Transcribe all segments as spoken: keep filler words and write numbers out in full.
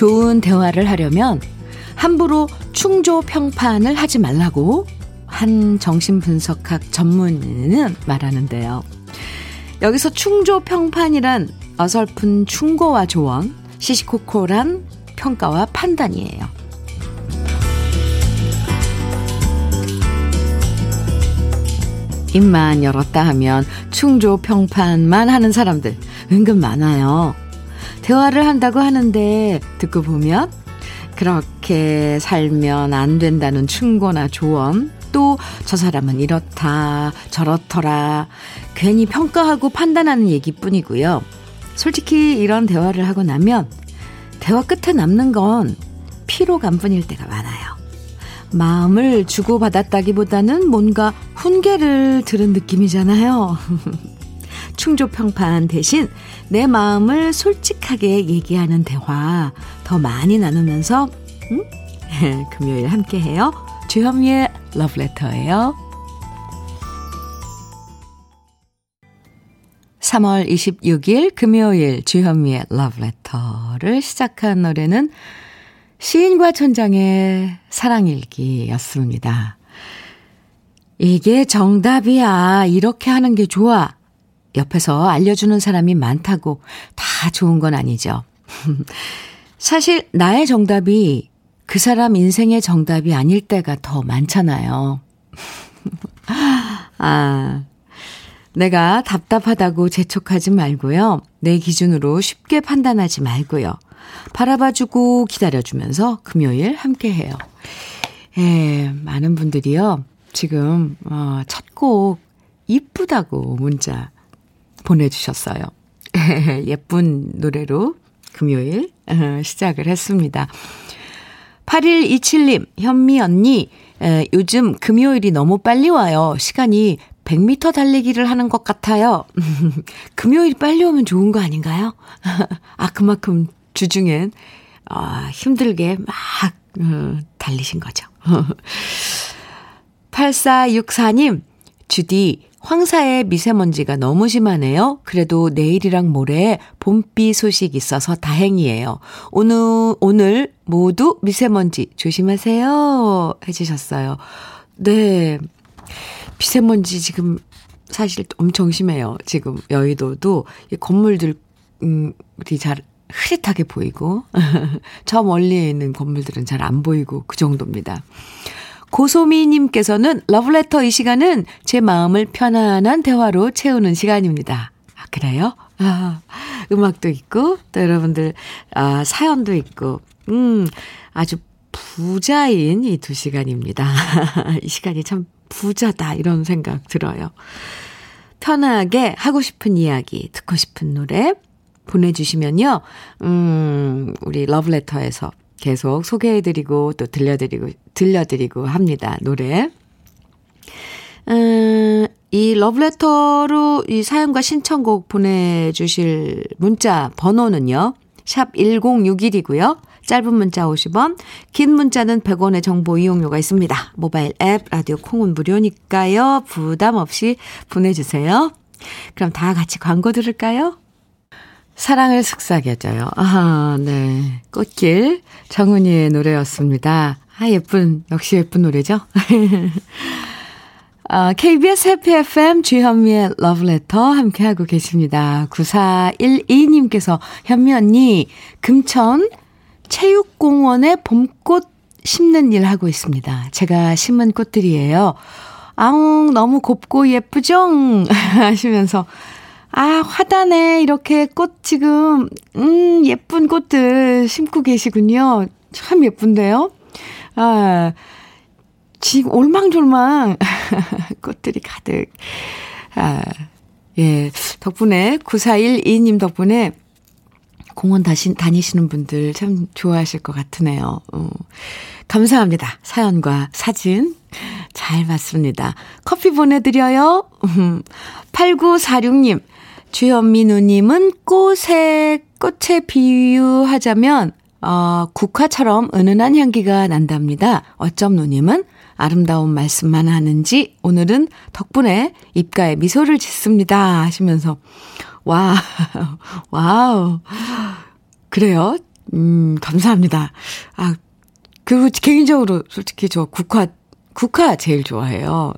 좋은 대화를 하려면 함부로 충조평판을 하지 말라고 한 정신분석학 전문인은 말하는데요. 여기서 충조평판이란 어설픈 충고와 조언, 시시콜콜한 평가와 판단이에요. 입만 열었다 하면 충조평판만 하는 사람들 은근 많아요. 대화를 한다고 하는데 듣고 보면 그렇게 살면 안 된다는 충고나 조언, 또 저 사람은 이렇다 저렇더라 괜히 평가하고 판단하는 얘기뿐이고요. 솔직히 이런 대화를 하고 나면 대화 끝에 남는 건 피로감뿐일 때가 많아요. 마음을 주고받았다기보다는 뭔가 훈계를 들은 느낌이잖아요. 충조평판 대신 내 마음을 솔직하게 얘기하는 대화 더 많이 나누면서 음? 금요일 함께해요. 주현미의 러브레터예요. 삼월 이십육일 금요일 주현미의 러브레터를 시작한 노래는 시인과 천장의 사랑일기였습니다. 이게 정답이야. 이렇게 하는 게 좋아. 옆에서 알려주는 사람이 많다고 다 좋은 건 아니죠. 사실 나의 정답이 그 사람 인생의 정답이 아닐 때가 더 많잖아요. 아, 내가 답답하다고 재촉하지 말고요. 내 기준으로 쉽게 판단하지 말고요. 바라봐주고 기다려주면서 금요일 함께해요. 예, 많은 분들이요. 지금 어, 첫 곡 이쁘다고 문자 보내주셨어요. 예쁜 노래로 금요일 시작을 했습니다. 팔일이칠님 현미 언니 에, 요즘 금요일이 너무 빨리 와요. 시간이 백 미터 달리기를 하는 것 같아요. 금요일이 빨리 오면 좋은 거 아닌가요? 아 그만큼 주중엔 아, 힘들게 막 음, 달리신 거죠. 팔사육사님 주디 황사에 미세먼지가 너무 심하네요. 그래도 내일이랑 모레에 봄비 소식 있어서 다행이에요. 오늘 오늘 모두 미세먼지 조심하세요 해주셨어요. 네, 미세먼지 지금 사실 엄청 심해요. 지금 여의도도 이 건물들 음, 우리 잘 흐릿하게 보이고 저 멀리에 있는 건물들은 잘 안 보이고 그 정도입니다. 고소미님께서는 러브레터 이 시간은 제 마음을 편안한 대화로 채우는 시간입니다. 아, 그래요? 아, 음악도 있고 또 여러분들 아, 사연도 있고 음, 아주 부자인 이 두 시간입니다. 이 시간이 참 부자다 이런 생각 들어요. 편하게 하고 싶은 이야기, 듣고 싶은 노래 보내주시면요. 음, 우리 러브레터에서 계속 소개해드리고 또 들려드리고 들려드리고 합니다. 노래. 음, 이 러브레터로 이 사연과 신청곡 보내주실 문자 번호는요. 샵 일공육일이고요. 짧은 문자 오십 원, 긴 문자는 백 원의 정보 이용료가 있습니다. 모바일 앱, 라디오 콩은 무료니까요. 부담 없이 보내주세요. 그럼 다 같이 광고 들을까요? 사랑을 속삭여줘요. 아, 네. 꽃길 정은이의 노래였습니다. 아, 예쁜, 역시 예쁜 노래죠. 아, 케이비에스 해피 에프엠 주현미의 러브레터 함께하고 계십니다. 구사일이님께서 현미 언니 금천 체육공원에 봄꽃 심는 일 하고 있습니다. 제가 심은 꽃들이에요. 아웅 너무 곱고 예쁘죠? 하시면서 아, 화단에 이렇게 꽃 지금, 음, 예쁜 꽃들 심고 계시군요. 참 예쁜데요? 아, 지금 올망졸망 꽃들이 가득. 아, 예. 덕분에, 구사일이님 덕분에 공원 다시, 다니시는 분들 참 좋아하실 것 같으네요. 어, 감사합니다. 사연과 사진. 잘 봤습니다. 커피 보내드려요. 팔구사육님. 주현미 누님은 꽃에, 꽃에 비유하자면 어, 국화처럼 은은한 향기가 난답니다. 어쩜 누님은 아름다운 말씀만 하는지 오늘은 덕분에 입가에 미소를 짓습니다. 하시면서 와우, 와우. 그래요? 음, 감사합니다. 아, 그리고 개인적으로 솔직히 저 국화, 국화 제일 좋아해요.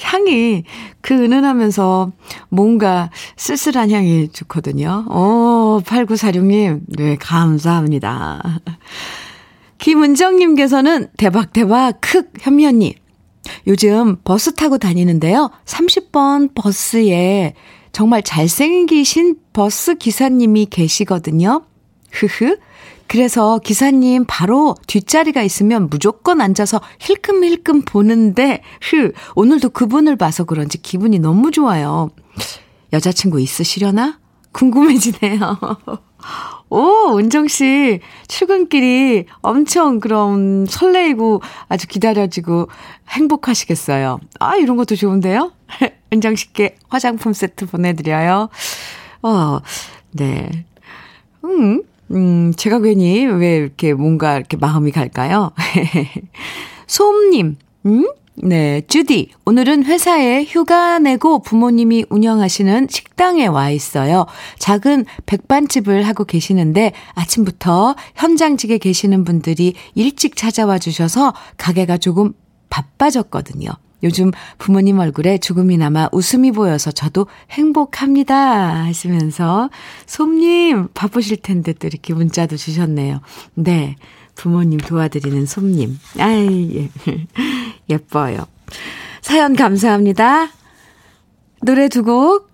향이 그 은은하면서 뭔가 쓸쓸한 향이 좋거든요. 오, 팔구사육 님, 네, 감사합니다. 김은정님께서는 대박대박 크 현미언니. 요즘 버스 타고 다니는데요. 삼십 번 버스에 정말 잘생기신 버스 기사님이 계시거든요. 흐흐. 그래서 기사님 바로 뒷자리가 있으면 무조건 앉아서 힐끔힐끔 보는데 흐 오늘도 그분을 봐서 그런지 기분이 너무 좋아요. 여자친구 있으시려나? 궁금해지네요. 오, 은정 씨 출근길이 엄청 그럼 설레이고 아주 기다려지고 행복하시겠어요. 아, 이런 것도 좋은데요? 은정 씨께 화장품 세트 보내드려요. 어, 네. 음, 음, 제가 괜히 왜 이렇게 뭔가 이렇게 마음이 갈까요? 소음님, 음? 네, 주디. 오늘은 회사에 휴가 내고 부모님이 운영하시는 식당에 와 있어요. 작은 백반집을 하고 계시는데 아침부터 현장직에 계시는 분들이 일찍 찾아와 주셔서 가게가 조금 바빠졌거든요. 요즘 부모님 얼굴에 조금이나마 웃음이 보여서 저도 행복합니다 하시면서 솜님 바쁘실 텐데 또 이렇게 문자도 주셨네요. 네, 부모님 도와드리는 솜님. 아이, 예. 예뻐요. 사연 감사합니다. 노래 두 곡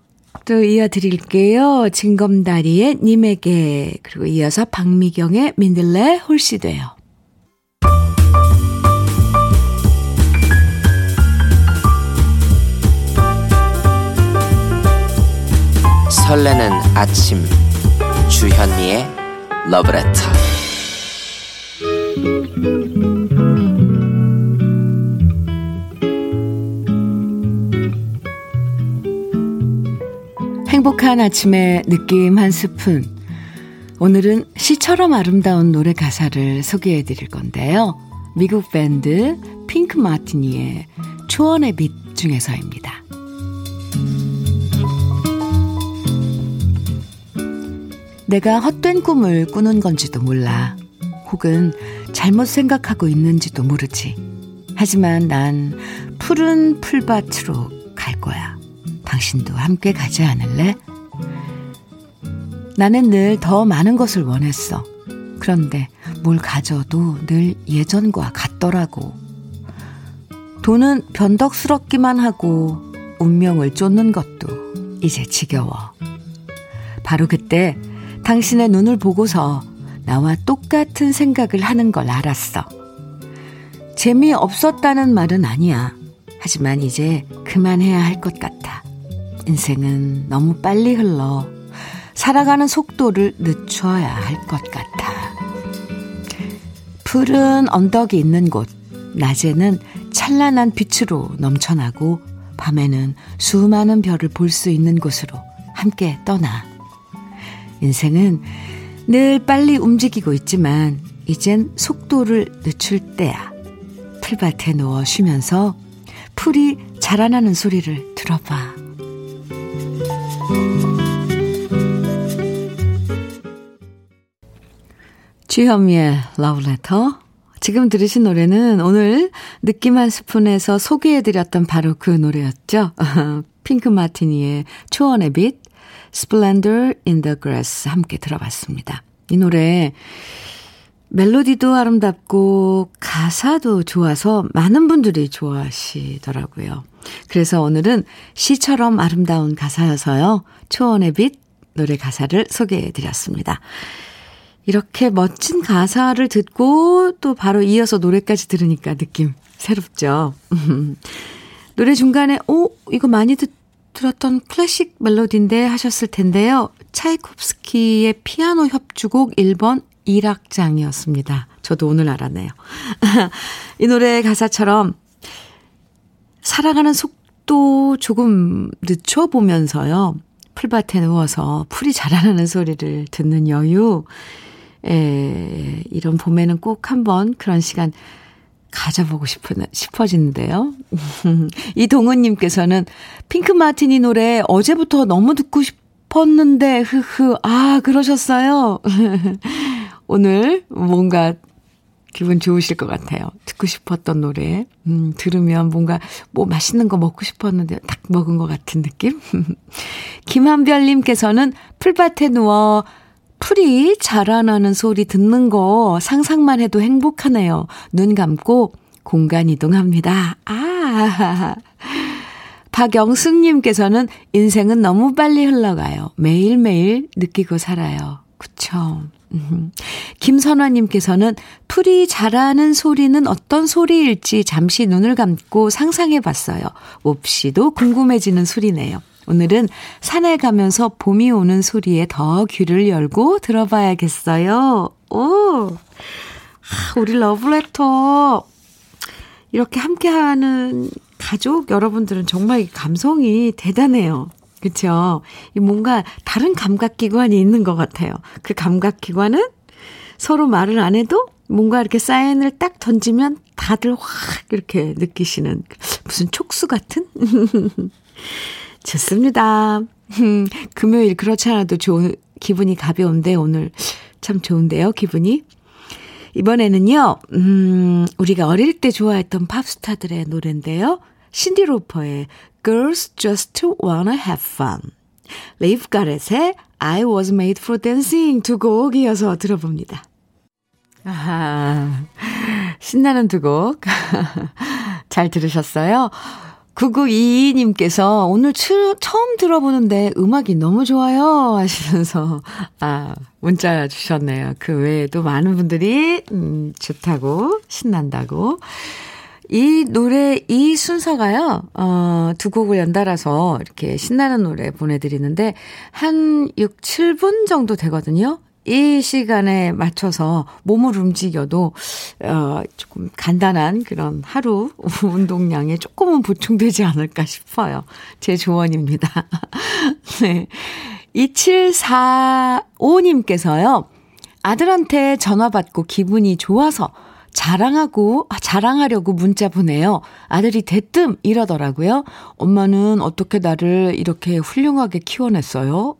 또 이어드릴게요. 진검다리의 님에게 그리고 이어서 박미경의 민들레 홀씨돼요. 설레는 아침 주현미의 러브레터. 행복한 아침의 느낌 한 스푼. 오늘은 시처럼 아름다운 노래 가사를 소개해 드릴 건데요. 미국 밴드 핑크 마티니의 초원의 빛 중에서입니다. 내가 헛된 꿈을 꾸는 건지도 몰라. 혹은 잘못 생각하고 있는지도 모르지. 하지만 난 푸른 풀밭으로 갈 거야. 당신도 함께 가지 않을래? 나는 늘 더 많은 것을 원했어. 그런데 뭘 가져도 늘 예전과 같더라고. 돈은 변덕스럽기만 하고 운명을 쫓는 것도 이제 지겨워. 바로 그때 당신의 눈을 보고서 나와 똑같은 생각을 하는 걸 알았어. 재미없었다는 말은 아니야. 하지만 이제 그만해야 할 것 같아. 인생은 너무 빨리 흘러 살아가는 속도를 늦춰야 할 것 같아. 푸른 언덕이 있는 곳, 낮에는 찬란한 빛으로 넘쳐나고 밤에는 수많은 별을 볼 수 있는 곳으로 함께 떠나. 인생은 늘 빨리 움직이고 있지만 이젠 속도를 늦출 때야. 풀밭에 누워 쉬면서 풀이 자라나는 소리를 들어봐. 주현미의 러브레터. 지금 들으신 노래는 오늘 느낌 한 스푼에서 소개해드렸던 바로 그 노래였죠. 핑크 마티니의 초원의 빛, Splendor in the Grass 함께 들어봤습니다. 이 노래 멜로디도 아름답고 가사도 좋아서 많은 분들이 좋아하시더라고요. 그래서 오늘은 시처럼 아름다운 가사여서요. 초원의 빛 노래 가사를 소개해드렸습니다. 이렇게 멋진 가사를 듣고 또 바로 이어서 노래까지 들으니까 느낌 새롭죠. 노래 중간에 오 이거 많이 듣 들었던 클래식 멜로디인데 하셨을 텐데요. 차이콥스키의 피아노 협주곡 일 번 일악장이었습니다. 저도 오늘 알았네요. 이 노래 가사처럼 살아가는 속도 조금 늦춰보면서요. 풀밭에 누워서 풀이 자라나는 소리를 듣는 여유. 에, 이런 봄에는 꼭 한번 그런 시간 가져보고 싶어지는데요. 이동은님께서는 핑크 마티니 노래 어제부터 너무 듣고 싶었는데, 흐흐, 아, 그러셨어요? 오늘 뭔가 기분 좋으실 것 같아요. 듣고 싶었던 노래 음, 들으면 뭔가 뭐 맛있는 거 먹고 싶었는데 딱 먹은 것 같은 느낌. 김한별님께서는 풀밭에 누워 풀이 자라나는 소리 듣는 거 상상만 해도 행복하네요. 눈 감고 공간 이동합니다. 아, 박영숙님께서는 인생은 너무 빨리 흘러가요. 매일매일 느끼고 살아요. 그쵸? 김선화님께서는 풀이 자라는 소리는 어떤 소리일지 잠시 눈을 감고 상상해봤어요. 몹시도 궁금해지는 소리네요. 오늘은 산에 가면서 봄이 오는 소리에 더 귀를 열고 들어봐야겠어요. 오, 우리 러브레터 이렇게 함께하는 가족 여러분들은 정말 감성이 대단해요. 그렇죠? 뭔가 다른 감각기관이 있는 것 같아요. 그 감각기관은 서로 말을 안 해도 뭔가 이렇게 사인을 딱 던지면 다들 확 이렇게 느끼시는 무슨 촉수 같은? 좋습니다. 금요일 그렇지 않아도 좋은 기분이 가벼운데 오늘 참 좋은데요, 기분이. 이번에는요. 음, 우리가 어릴 때 좋아했던 팝스타들의 노래인데요. 신디 로퍼의 Girls Just Wanna Have Fun, 레이프 가렛의 I Was Made for Dancing 두 곡 이어서 들어봅니다. 아하, 신나는 두 곡 잘 들으셨어요? 구구이이님께서 오늘 추, 처음 들어보는데 음악이 너무 좋아요 하시면서 아, 문자 주셨네요. 그 외에도 많은 분들이 음, 좋다고 신난다고. 이 노래 이 순서가요. 어, 두 곡을 연달아서 이렇게 신나는 노래 보내드리는데 한 육, 칠 분 정도 되거든요. 이 시간에 맞춰서 몸을 움직여도 어, 조금 간단한 그런 하루 운동량에 조금은 보충되지 않을까 싶어요. 제 조언입니다. 네. 이칠사오님께서요. 아들한테 전화 받고 기분이 좋아서 자랑하고, 아, 자랑하려고 문자 보내요. 아들이 대뜸 이러더라고요. 엄마는 어떻게 나를 이렇게 훌륭하게 키워냈어요?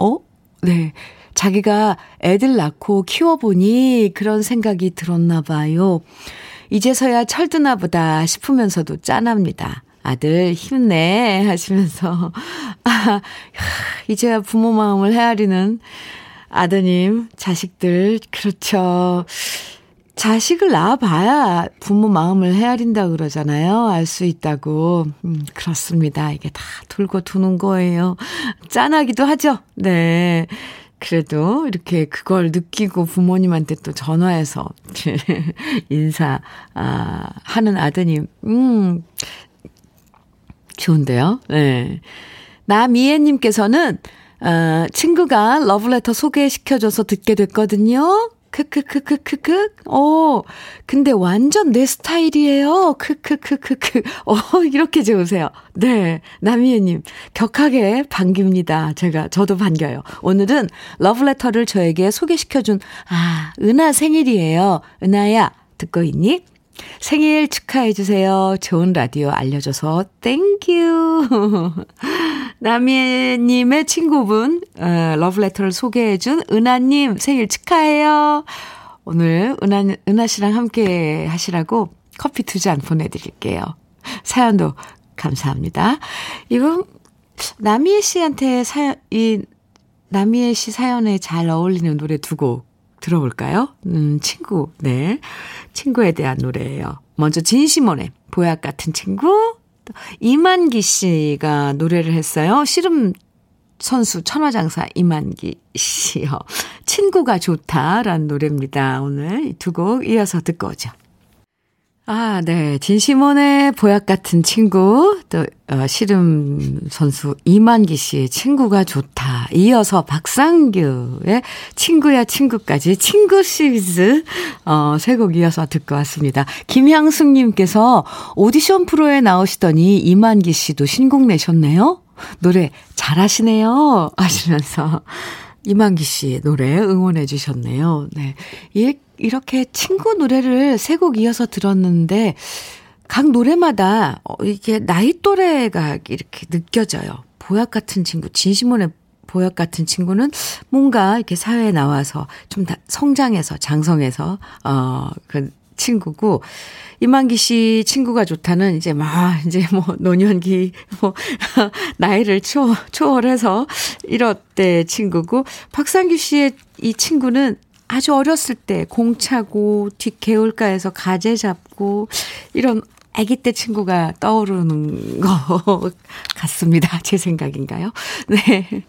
어? 네. 자기가 애들 낳고 키워보니 그런 생각이 들었나 봐요. 이제서야 철드나 보다 싶으면서도 짠합니다. 아들 힘내 하시면서 아, 이제야 부모 마음을 헤아리는 아드님, 자식들 그렇죠. 자식을 낳아봐야 부모 마음을 헤아린다 그러잖아요. 알 수 있다고. 음, 그렇습니다. 이게 다 돌고 도는 거예요. 짠하기도 하죠. 네. 그래도 이렇게 그걸 느끼고 부모님한테 또 전화해서 인사하는 아, 아드님. 음, 좋은데요. 네. 나미애님께서는 어, 친구가 러브레터 소개시켜줘서 듣게 됐거든요. 크크크크크크. 오, 근데 완전 내 스타일이에요. 크크크크크. 어, 이렇게 좋으세요. 네. 남희애님, 격하게 반깁니다. 제가, 저도 반겨요. 오늘은 러브레터를 저에게 소개시켜준, 아, 은하 생일이에요. 은하야, 듣고 있니? 생일 축하해주세요. 좋은 라디오 알려줘서 땡큐. 남예님의 친구분 어, 러브레터를 소개해준 은하님 생일 축하해요. 오늘 은하, 은하 씨랑 함께 하시라고 커피 두 잔 보내드릴게요. 사연도 감사합니다. 이분 남예 씨한테 사연, 이 남예 씨 사연에 잘 어울리는 노래 두 곡 들어볼까요? 음, 친구, 네. 친구에 대한 노래예요. 먼저 진시몬의 보약 같은 친구. 이만기 씨가 노래를 했어요. 씨름 선수 천하장사 이만기 씨요. 친구가 좋다라는 노래입니다. 오늘 두 곡 이어서 듣고 오죠. 아, 네. 진시몬의 보약 같은 친구, 또 어, 씨름 선수 이만기 씨의 친구가 좋다. 이어서 박상규의 친구야 친구까지 친구 시리즈 어, 세 곡 이어서 듣고 왔습니다. 김향숙님께서 오디션 프로에 나오시더니 이만기 씨도 신곡 내셨네요. 노래 잘하시네요. 하시면서 이만기 씨의 노래 응원해 주셨네요. 네. 이 이렇게 친구 노래를 세 곡 이어서 들었는데 각 노래마다 이게 나이 또래가 이렇게 느껴져요. 보약 같은 친구, 진시몬의 보약 같은 친구는 뭔가 이렇게 사회에 나와서 좀 다 성장해서 장성해서 어, 그 친구고, 이만기 씨 친구가 좋다는 이제 막 이제 뭐 노년기 뭐 나이를 초, 초월해서 이럴 때 친구고, 박상규 씨의 이 친구는 아주 어렸을 때 공차고 뒷개울가에서 가재 잡고 이런 아기 때 친구가 떠오르는 것 같습니다. 제 생각인가요? 네.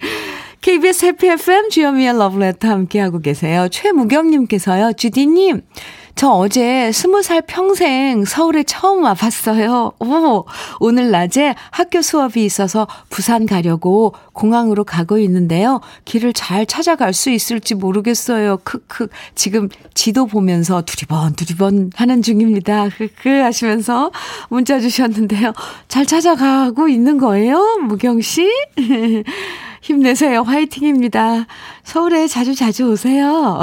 케이비에스 해피 에프엠 주현미의 러브레터 함께하고 계세요. 최무경님께서요. 주디님, 저 어제 스무 살 평생 서울에 처음 와봤어요. 오, 오늘 낮에 학교 수업이 있어서 부산 가려고 공항으로 가고 있는데요. 길을 잘 찾아갈 수 있을지 모르겠어요. 크크. 지금 지도 보면서 두리번 두리번 하는 중입니다. 크크 하시면서 문자 주셨는데요. 잘 찾아가고 있는 거예요, 무경 씨? 힘내세요. 화이팅입니다. 서울에 자주 자주 오세요.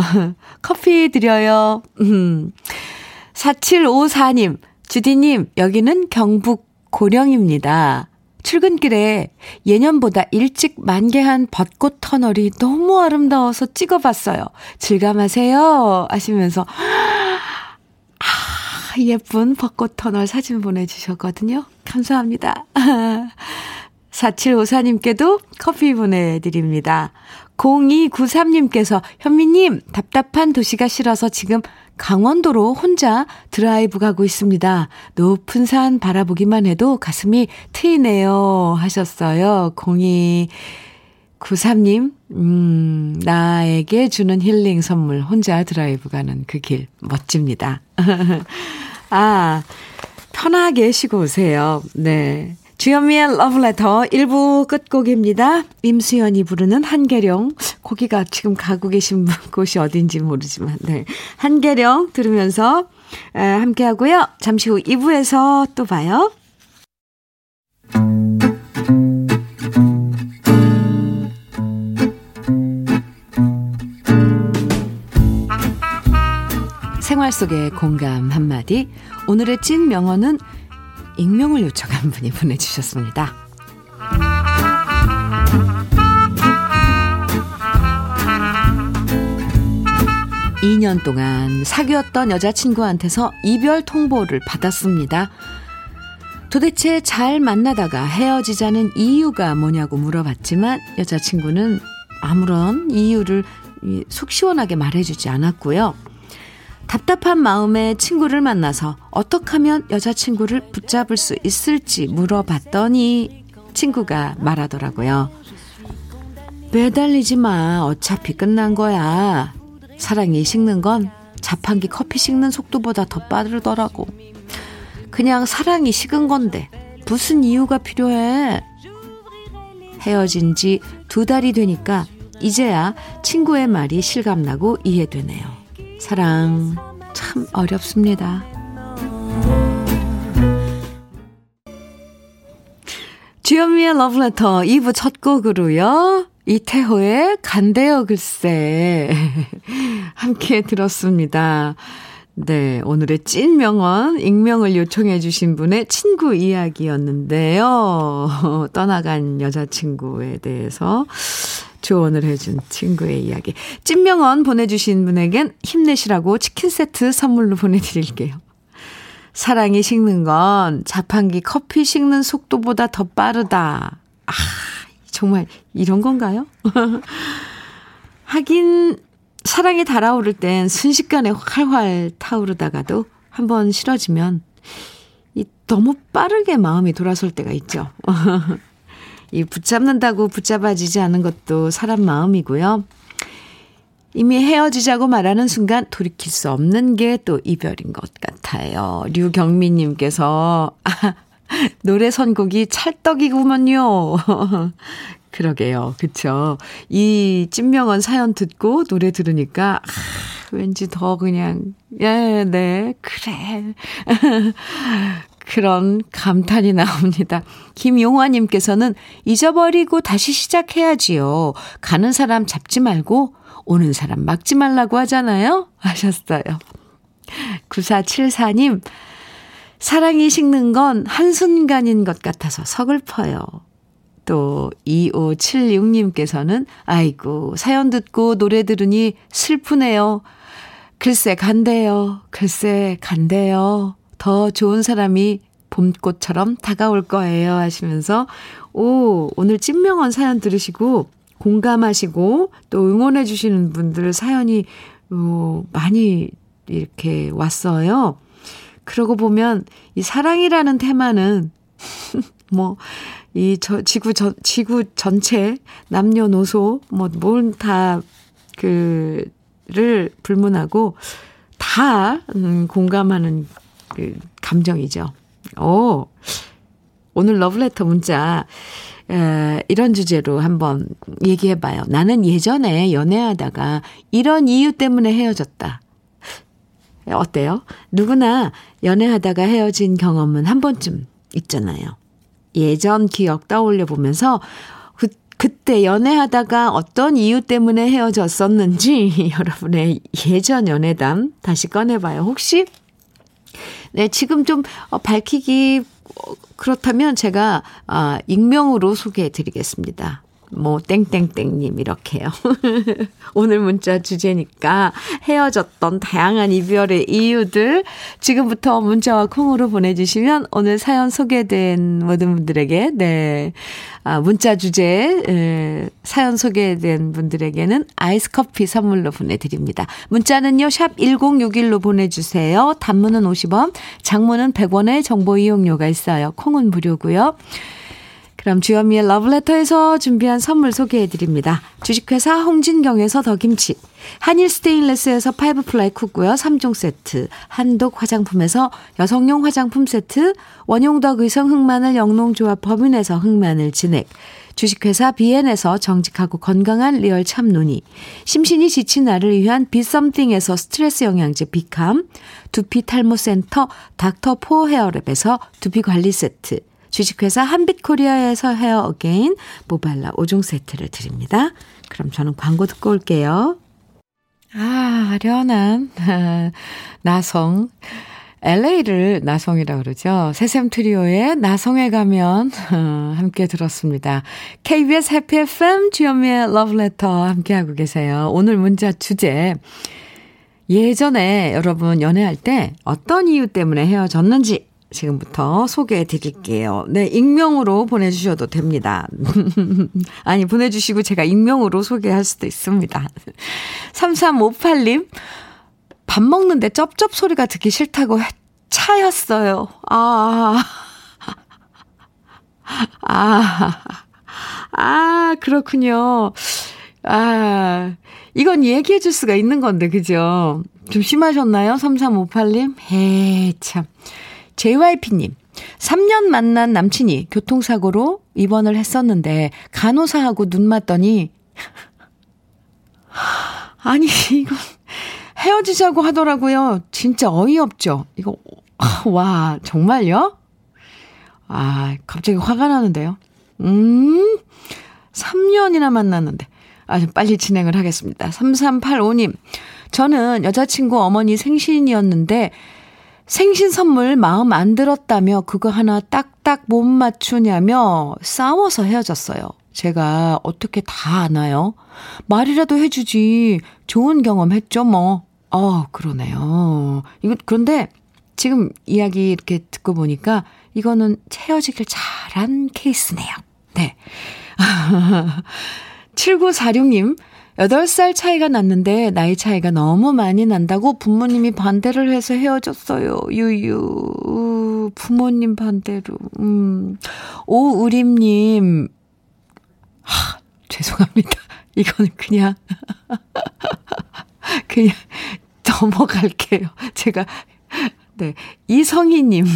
커피 드려요. 음. 사칠오사 님, 주디님, 여기는 경북 고령입니다. 출근길에 예년보다 일찍 만개한 벚꽃 터널이 너무 아름다워서 찍어봤어요. 즐감하세요. 하시면서 아, 예쁜 벚꽃 터널 사진 보내주셨거든요. 감사합니다. 사칠오사 님께도 커피 보내드립니다. 공이구삼 님께서 현미님, 답답한 도시가 싫어서 지금 강원도로 혼자 드라이브 가고 있습니다. 높은 산 바라보기만 해도 가슴이 트이네요 하셨어요. 공이구삼 님, 음, 나에게 주는 힐링 선물, 혼자 드라이브 가는 그 길 멋집니다. 아, 편하게 쉬고 오세요. 네. 주현미의 러브레터 일 부 끝곡입니다. 임수연이 부르는 한계령. 거기가 지금 가고 계신 곳이 어딘지 모르지만 네, 한계령 들으면서 함께하고요. 잠시 후 이 부에서 또 봐요. 생활 속의 공감 한마디. 오늘의 찐 명언은 익명을 요청한 분이 보내주셨습니다. 이 년 동안 사귀었던 여자친구한테서 이별 통보를 받았습니다. 도대체 잘 만나다가 헤어지자는 이유가 뭐냐고 물어봤지만 여자친구는 아무런 이유를 속 시원하게 말해주지 않았고요. 답답한 마음에 친구를 만나서 어떻게 하면 여자친구를 붙잡을 수 있을지 물어봤더니 친구가 말하더라고요. 매달리지 마. 어차피 끝난 거야. 사랑이 식는 건 자판기 커피 식는 속도보다 더 빠르더라고. 그냥 사랑이 식은 건데 무슨 이유가 필요해. 헤어진 지 두 달이 되니까 이제야 친구의 말이 실감나고 이해되네요. 사랑 참 어렵습니다. 주현미의 러브레터 이 부 첫 곡으로요. 이태호의 간대요 글쎄 함께 들었습니다. 네, 오늘의 찐 명언, 익명을 요청해 주신 분의 친구 이야기였는데요. 떠나간 여자친구에 대해서 조언을 해준 친구의 이야기. 찐명언 보내주신 분에겐 힘내시라고 치킨 세트 선물로 보내드릴게요. 사랑이 식는 건 자판기 커피 식는 속도보다 더 빠르다. 아, 정말 이런 건가요? 하긴 사랑이 달아오를 땐 순식간에 활활 타오르다가도 한번 싫어지면 이 너무 빠르게 마음이 돌아설 때가 있죠. 이 붙잡는다고 붙잡아지지 않은 것도 사람 마음이고요. 이미 헤어지자고 말하는 순간 돌이킬 수 없는 게 또 이별인 것 같아요. 류경민님께서 아, 노래 선곡이 찰떡이구먼요. 그러게요. 그렇죠. 이 찐명언 사연 듣고 노래 들으니까 아, 왠지 더 그냥 예, 네, 그래. 그런 감탄이 나옵니다. 김용화님께서는 잊어버리고 다시 시작해야지요. 가는 사람 잡지 말고 오는 사람 막지 말라고 하잖아요. 하셨어요. 구사칠사 님, 사랑이 식는 건 한순간인 것 같아서 서글퍼요. 또 이오칠육님께서는 아이고 사연 듣고 노래 들으니 슬프네요. 글쎄 간대요. 글쎄 간대요. 더 좋은 사람이 봄꽃처럼 다가올 거예요 하시면서 오 오늘 찐명언 사연 들으시고 공감하시고 또 응원해 주시는 분들 사연이 오, 많이 이렇게 왔어요. 그러고 보면 이 사랑이라는 테마는 뭐 이 저 지구 저 지구 전체 남녀노소 뭐 뭘 다 그를 불문하고 다 음, 공감하는 그 감정이죠. 오, 오늘 러브레터 문자 에, 이런 주제로 한번 얘기해봐요. 나는 예전에 연애하다가 이런 이유 때문에 헤어졌다. 어때요? 누구나 연애하다가 헤어진 경험은 한 번쯤 있잖아요. 예전 기억 떠올려보면서 그, 그때 연애하다가 어떤 이유 때문에 헤어졌었는지 여러분의 예전 연애담 다시 꺼내봐요. 혹시 네, 지금 좀 밝히기 그렇다면 제가 아, 익명으로 소개해드리겠습니다. 뭐 땡땡땡님 이렇게요. 오늘 문자 주제니까 헤어졌던 다양한 이별의 이유들 지금부터 문자와 콩으로 보내주시면 오늘 사연 소개된 모든 분들에게 네 아, 문자 주제 에, 사연 소개된 분들에게는 아이스 커피 선물로 보내드립니다. 문자는요 샵 일공육일로 보내주세요. 단문은 오십 원 장문은 백 원의 정보 이용료가 있어요. 콩은 무료고요. 그럼 주현미의 러브레터에서 준비한 선물 소개해드립니다. 주식회사 홍진경에서 더김치, 한일 스테인레스에서 파이브 플라이 쿡웨어 삼 종 세트, 한독 화장품에서 여성용 화장품 세트, 원용덕 의성 흑마늘 영농조합 법인에서 흑마늘 진액, 주식회사 비엔에서 정직하고 건강한 리얼 참눈이, 심신이 지친 나를 위한 비썸띵에서 스트레스 영양제 비캄, 두피 탈모센터 닥터포 헤어랩에서 두피관리 세트, 주식회사 한빛코리아에서 헤어 어게인 모발라 오 종 세트를 드립니다. 그럼 저는 광고 듣고 올게요. 아, 아련한 아, 나성. 엘에이를 나성이라고 그러죠. 새샘 트리오의 나성에 가면 어, 함께 들었습니다. 케이비에스 해피 에프엠 주현미의 러브레터 함께하고 계세요. 오늘 문자 주제. 예전에 여러분 연애할 때 어떤 이유 때문에 헤어졌는지 지금부터 소개해 드릴게요. 네, 익명으로 보내주셔도 됩니다. 아니, 보내주시고 제가 익명으로 소개할 수도 있습니다. 삼삼오팔님, 밥 먹는데 쩝쩝 소리가 듣기 싫다고 차였어요. 아, 아, 아, 그렇군요. 아, 이건 얘기해 줄 수가 있는 건데, 그죠? 좀 심하셨나요? 삼삼오팔님? 에이, 참. 제이와이피님, 삼 년 만난 남친이 교통사고로 입원을 했었는데 간호사하고 눈 맞더니 아니 이건 헤어지자고 하더라고요. 진짜 어이없죠. 이거 와 정말요? 아 갑자기 화가 나는데요. 음 삼 년이나 만났는데 아주 빨리 진행을 하겠습니다. 삼삼팔오님, 저는 여자친구 어머니 생신이었는데 생신 선물 마음 안 들었다며 그거 하나 딱딱 못 맞추냐며 싸워서 헤어졌어요. 제가 어떻게 다 아나요? 말이라도 해주지. 좋은 경험 했죠 뭐. 어 그러네요. 이거 그런데 지금 이야기 이렇게 듣고 보니까 이거는 헤어지길 잘한 케이스네요. 네. 칠구사육님. 여덟 살 차이가 났는데 나이 차이가 너무 많이 난다고 부모님이 반대를 해서 헤어졌어요. 유유. 부모님 반대로. 음. 오우림님. 하, 죄송합니다. 이건 그냥 그냥 넘어갈게요. 제가 네. 이성희님.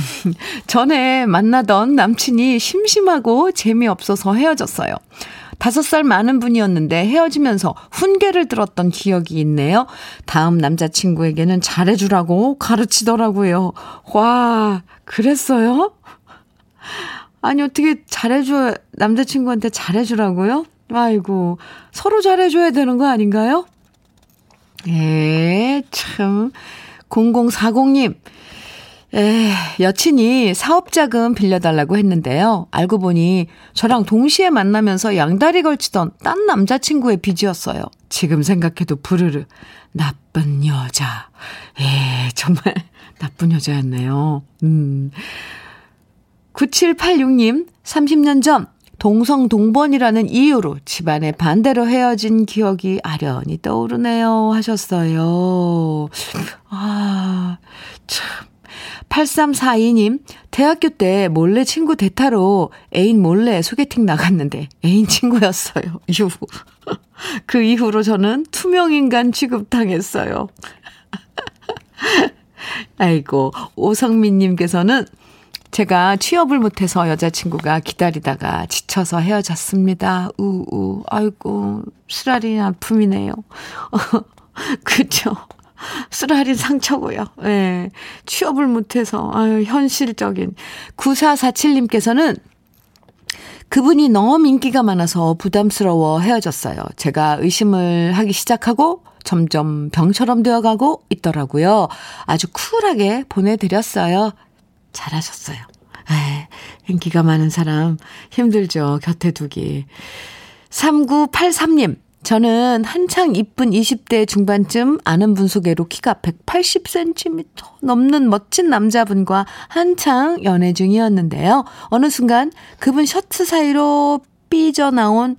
전에 만나던 남친이 심심하고 재미없어서 헤어졌어요. 다섯 살 많은 분이었는데 헤어지면서 훈계를 들었던 기억이 있네요. 다음 남자친구에게는 잘해주라고 가르치더라고요. 와, 그랬어요? 아니, 어떻게 잘해줘, 남자친구한테 잘해주라고요? 아이고, 서로 잘해줘야 되는 거 아닌가요? 에, 참. 공공사공님. 에, 여친이 사업자금 빌려달라고 했는데요. 알고 보니 저랑 동시에 만나면서 양다리 걸치던 딴 남자친구의 빚이었어요. 지금 생각해도 부르르 나쁜 여자. 에, 정말 나쁜 여자였네요. 음. 구칠팔육 님, 삼십 년 전 동성동번이라는 이유로 집안에 반대로 헤어진 기억이 아련히 떠오르네요 하셨어요. 아, 참. 팔삼사이 님, 대학교 때 몰래 친구 대타로 애인 몰래 소개팅 나갔는데 애인 친구였어요. 유후. 그 이후로 저는 투명인간 취급당했어요. 아이고, 오성민님께서는 제가 취업을 못해서 여자친구가 기다리다가 지쳐서 헤어졌습니다. 우우, 아이고, 쓰라린 아픔이네요. 그쵸. 쓰라린 상처고요. 예. 취업을 못해서, 아유, 현실적인. 구사사칠 님께서는 그분이 너무 인기가 많아서 부담스러워 헤어졌어요. 제가 의심을 하기 시작하고 점점 병처럼 되어가고 있더라고요. 아주 쿨하게 보내드렸어요. 잘하셨어요. 에, 인기가 많은 사람 힘들죠. 곁에 두기. 삼구팔삼 님, 저는 한창 이쁜 이십 대 중반쯤 아는 분 소개로 키가 백팔십 센티미터 넘는 멋진 남자분과 한창 연애 중이었는데요. 어느 순간 그분 셔츠 사이로 삐져나온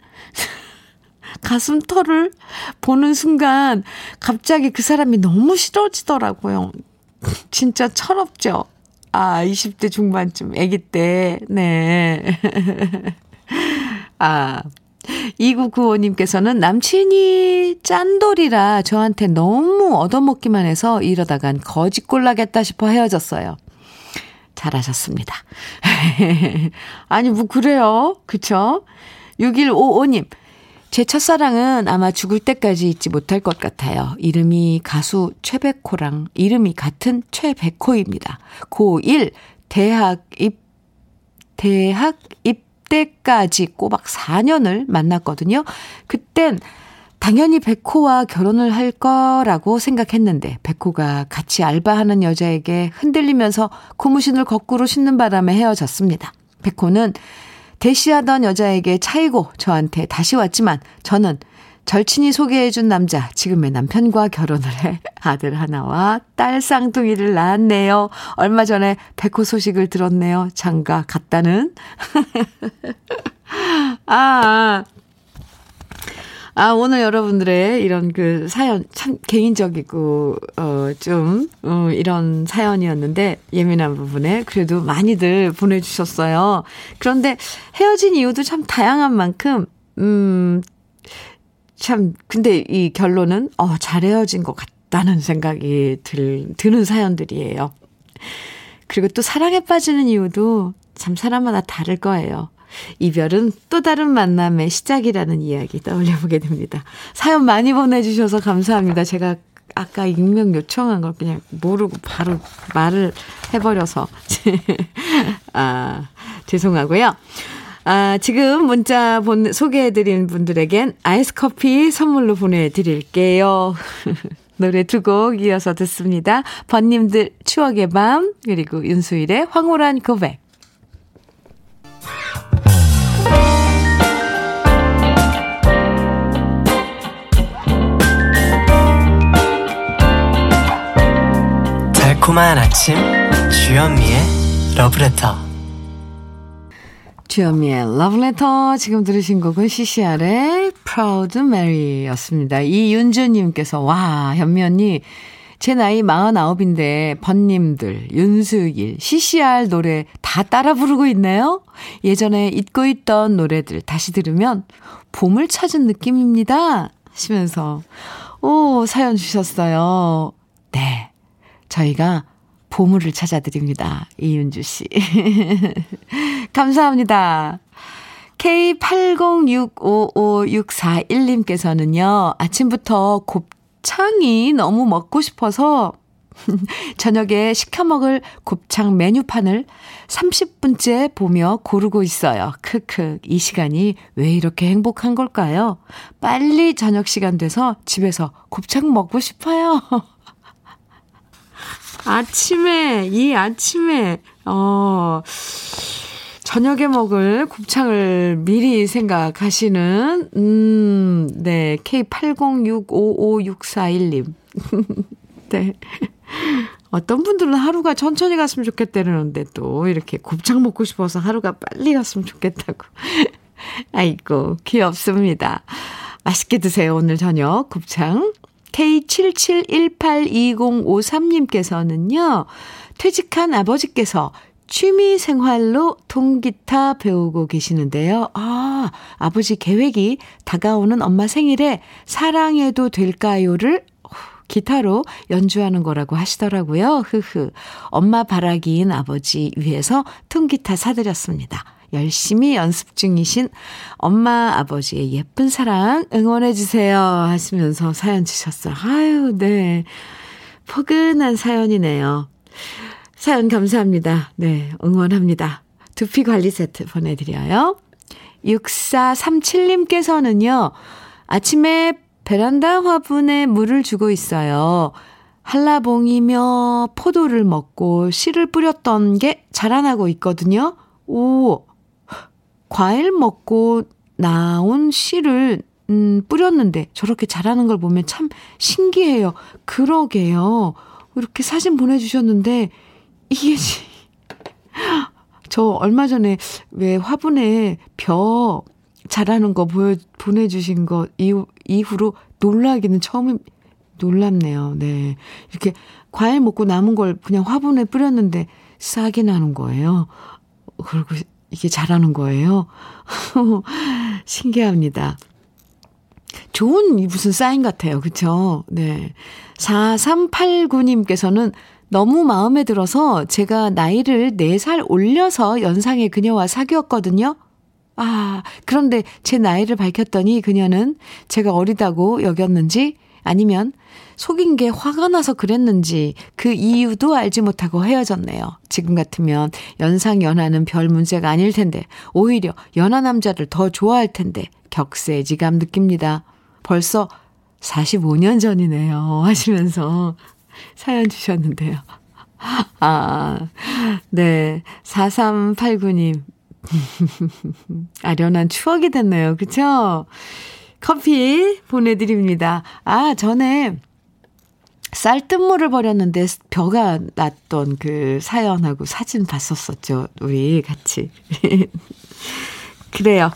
가슴털을 보는 순간 갑자기 그 사람이 너무 싫어지더라고요. 진짜 철없죠. 아, 이십 대 중반쯤, 아기 때, 네. 아, 이구구오 님께서는 남친이 짠돌이라 저한테 너무 얻어먹기만 해서 이러다간 거지꼴 나겠다 싶어 헤어졌어요. 잘하셨습니다. 아니, 뭐, 그래요. 그쵸? 육일오오 님. 제 첫사랑은 아마 죽을 때까지 잊지 못할 것 같아요. 이름이 가수 최백호랑 이름이 같은 최백호입니다. 고일 대학 입 대학 입대까지 꼬박 사 년을 만났거든요. 그땐 당연히 백호와 결혼을 할 거라고 생각했는데 백호가 같이 알바하는 여자에게 흔들리면서 고무신을 거꾸로 신는 바람에 헤어졌습니다. 백호는 대시하던 여자에게 차이고 저한테 다시 왔지만 저는 절친이 소개해준 남자, 지금의 남편과 결혼을 해 아들 하나와 딸 쌍둥이를 낳았네요. 얼마 전에 백호 소식을 들었네요. 장가 갔다는. 아, 아, 오늘 여러분들의 이런 그 사연 참 개인적이고 어, 좀 어, 이런 사연이었는데 예민한 부분에 그래도 많이들 보내주셨어요. 그런데 헤어진 이유도 참 다양한 만큼 음, 참 근데 이 결론은 어, 잘 헤어진 것 같다는 생각이 들, 드는 사연들이에요. 그리고 또 사랑에 빠지는 이유도 참 사람마다 다를 거예요. 이별은 또 다른 만남의 시작이라는 이야기 떠올려보게 됩니다. 사연 많이 보내주셔서 감사합니다. 제가 아까 익명 요청한 걸 그냥 모르고 바로 말을 해버려서 아, 죄송하고요. 아, 지금 문자 본, 소개해드린 분들에겐 아이스커피 선물로 보내드릴게요. 노래 두 곡 이어서 듣습니다. 번님들 추억의 밤 그리고 윤수일의 황홀한 고백. 달콤한 아침 주현미의 러브레터. 주현미의 러브레터 지금 들으신 곡은 씨씨알의 Proud Mary 였습니다. 이윤주님께서 와 현미 언니 제 나이 마흔아홉인데 번님들, 윤수일, 씨씨알 노래 다 따라 부르고 있네요. 예전에 잊고 있던 노래들 다시 들으면 봄을 찾은 느낌입니다 하시면서 오 사연 주셨어요. 네, 저희가 보물을 찾아드립니다. 이윤주 씨. 감사합니다. 케이 팔공육오오육사일 님께서는요. 아침부터 곱 곱창이 너무 먹고 싶어서 저녁에 시켜 먹을 곱창 메뉴판을 삼십 분째 보며 고르고 있어요. 크크. 이 시간이 왜 이렇게 행복한 걸까요? 빨리 저녁 시간 돼서 집에서 곱창 먹고 싶어요. 아침에, 이 아침에, 어, 저녁에 먹을 곱창을 미리 생각하시는, 음, 네, 케이 팔공육오오육사일님. 네. 어떤 분들은 하루가 천천히 갔으면 좋겠다는데 또 이렇게 곱창 먹고 싶어서 하루가 빨리 갔으면 좋겠다고. 아이고, 귀엽습니다. 맛있게 드세요, 오늘 저녁 곱창. 케이 칠칠일팔이공오삼님께서는요, 퇴직한 아버지께서 취미 생활로 통기타 배우고 계시는데요. 아, 아버지 계획이 다가오는 엄마 생일에 사랑해도 될까요를 기타로 연주하는 거라고 하시더라고요. 흐흐. 엄마 바라기인 아버지 위해서 통기타 사드렸습니다. 열심히 연습 중이신 엄마 아버지의 예쁜 사랑 응원해 주세요 하시면서 사연 주셨어요. 아유, 네. 포근한 사연이네요. 사연 감사합니다. 네, 응원합니다. 두피 관리 세트 보내드려요. 육사삼칠님께서는요. 아침에 베란다 화분에 물을 주고 있어요. 한라봉이며 포도를 먹고 씨를 뿌렸던 게 자라나고 있거든요. 오, 과일 먹고 나온 씨를 음, 뿌렸는데 저렇게 자라는 걸 보면 참 신기해요. 그러게요. 이렇게 사진 보내주셨는데 이게 저 얼마 전에 왜 화분에 벼 자라는 거 보여, 보내주신 거 이후, 이후로 놀라기는 처음 놀랍네요. 네, 이렇게 과일 먹고 남은 걸 그냥 화분에 뿌렸는데 싹이 나는 거예요. 그리고 이게 자라는 거예요. 신기합니다. 좋은 무슨 사인 같아요. 그렇죠? 네. 사삼팔구님께서는 너무 마음에 들어서 제가 나이를 네 살 올려서 연상의 그녀와 사귀었거든요. 아, 그런데 제 나이를 밝혔더니 그녀는 제가 어리다고 여겼는지 아니면 속인 게 화가 나서 그랬는지 그 이유도 알지 못하고 헤어졌네요. 지금 같으면 연상 연하는 별 문제가 아닐 텐데 오히려 연하 남자를 더 좋아할 텐데 격세지감 느낍니다. 벌써 사십오 년 전이네요 하시면서 사연 주셨는데요. 아, 네. 사삼팔구님. 아련한 추억이 됐네요. 그쵸? 커피 보내드립니다. 아, 전에 쌀뜨물을 버렸는데 벼가 났던 그 사연하고 사진 봤었었죠. 우리 같이. 그래요.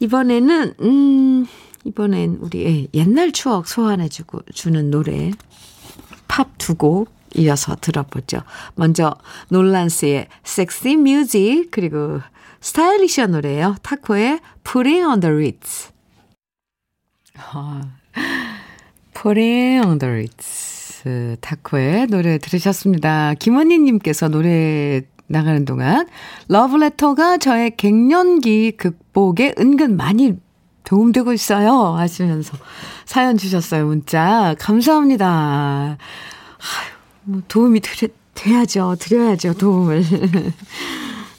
이번에는, 음, 이번엔 우리 옛날 추억 소환해주고, 주는 노래. 팝 두 곡 이어서 들어보죠. 먼저 놀란스의 섹시 뮤직 그리고 스타일리시한 노래예요. 타코의 Putting on the Ritz. 어, Putting on the Ritz. 타코의 노래 들으셨습니다. 김원희님께서 노래 나가는 동안 러브레터가 저의 갱년기 극복에 은근 많이 도움되고 있어요 하시면서 사연 주셨어요. 문자 감사합니다. 아유, 뭐 도움이 드려, 돼야죠. 드려야죠. 도움을.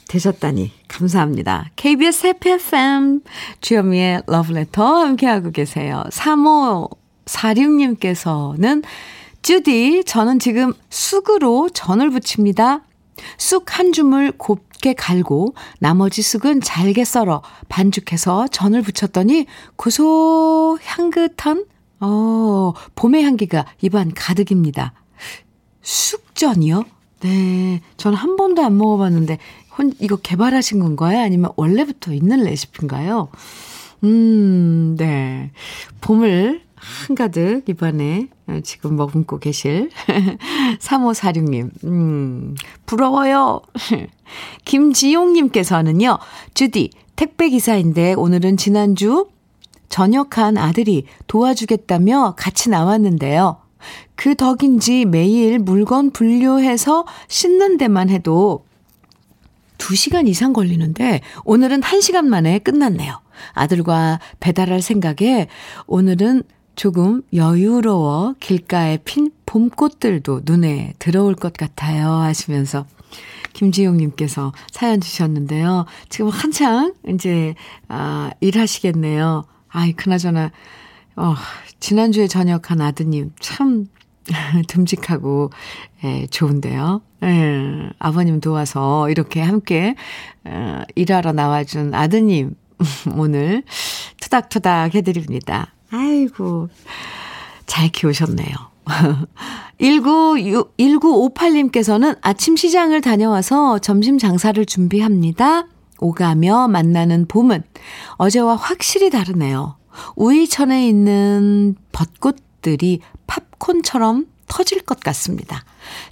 되셨다니 감사합니다. 케이비에스 해피 에프엠 주현미의 러브레터 함께하고 계세요. 삼오사육님께서는 주디 저는 지금 쑥으로 전을 부칩니다. 쑥 한 줌을 곱게 갈고 나머지 쑥은 잘게 썰어 반죽해서 전을 부쳤더니 고소향긋한 어, 봄의 향기가 입안 가득입니다. 쑥전이요? 네, 전 한 번도 안 먹어봤는데 혼, 이거 개발하신 건가요? 아니면 원래부터 있는 레시피인가요? 음, 네, 봄을 한가득 입안에 지금 머금고 계실 삼오사육님 음, 부러워요. 김지용님께서는요. 주디 택배기사인데 오늘은 지난주 전역한 아들이 도와주겠다며 같이 나왔는데요. 그 덕인지 매일 물건 분류해서 싣는 데만 해도 두 시간 이상 걸리는데 오늘은 한 시간 만에 끝났네요. 아들과 배달할 생각에 오늘은 조금 여유로워 길가에 핀 봄꽃들도 눈에 들어올 것 같아요 하시면서 김지용님께서 사연 주셨는데요. 지금 한창 이제 아, 일하시겠네요. 아이, 그나저나 어, 지난주에 전역한 아드님 참 듬직하고 예, 좋은데요. 예, 아버님 도와서 이렇게 함께 어, 일하러 나와준 아드님 오늘 투닥투닥 해드립니다. 아이고 잘 키우셨네요. 일구오팔님께서는 아침 시장을 다녀와서 점심 장사를 준비합니다. 오가며 만나는 봄은 어제와 확실히 다르네요. 우이천에 있는 벚꽃들이 팝콘처럼 터질 것 같습니다.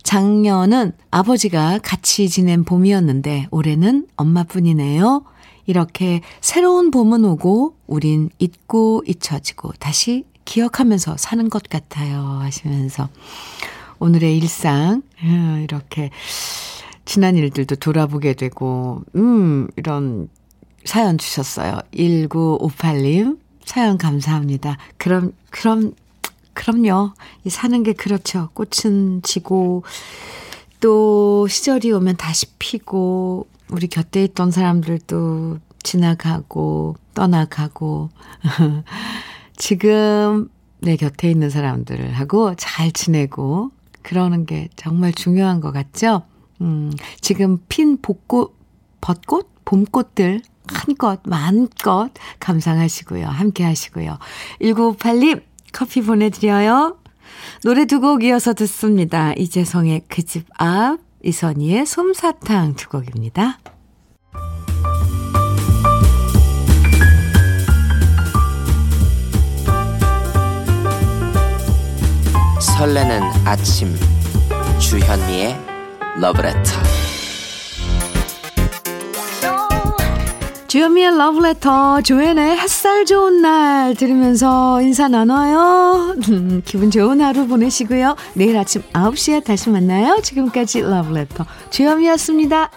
작년은 아버지가 같이 지낸 봄이었는데 올해는 엄마뿐이네요. 이렇게 새로운 봄은 오고 우린 잊고 잊혀지고 다시 기억하면서 사는 것 같아요 하시면서 오늘의 일상 이렇게 지난 일들도 돌아보게 되고 음 이런 사연 주셨어요. 일구오팔님 사연 감사합니다. 그럼 그럼 그럼요. 이 사는 게 그렇죠. 꽃은 지고 또 시절이 오면 다시 피고 우리 곁에 있던 사람들도 지나가고 떠나가고 지금 내 곁에 있는 사람들하고 잘 지내고 그러는 게 정말 중요한 것 같죠? 음, 지금 핀 벚꽃, 벚꽃? 봄꽃들 한껏, 마음껏 감상하시고요. 함께 하시고요. 일구오팔님 커피 보내드려요. 노래 두 곡 이어서 듣습니다. 이재성의 그 집 앞, 이선희의 솜사탕 두 곡입니다. 설레는 아침 주현미의 러브레터. 주현미의 러브레터 조연의 햇살 좋은 날 들으면서 인사 나눠요. 음, 기분 좋은 하루 보내시고요. 내일 아침 아홉 시에 다시 만나요. 지금까지 러브레터 주현미였습니다.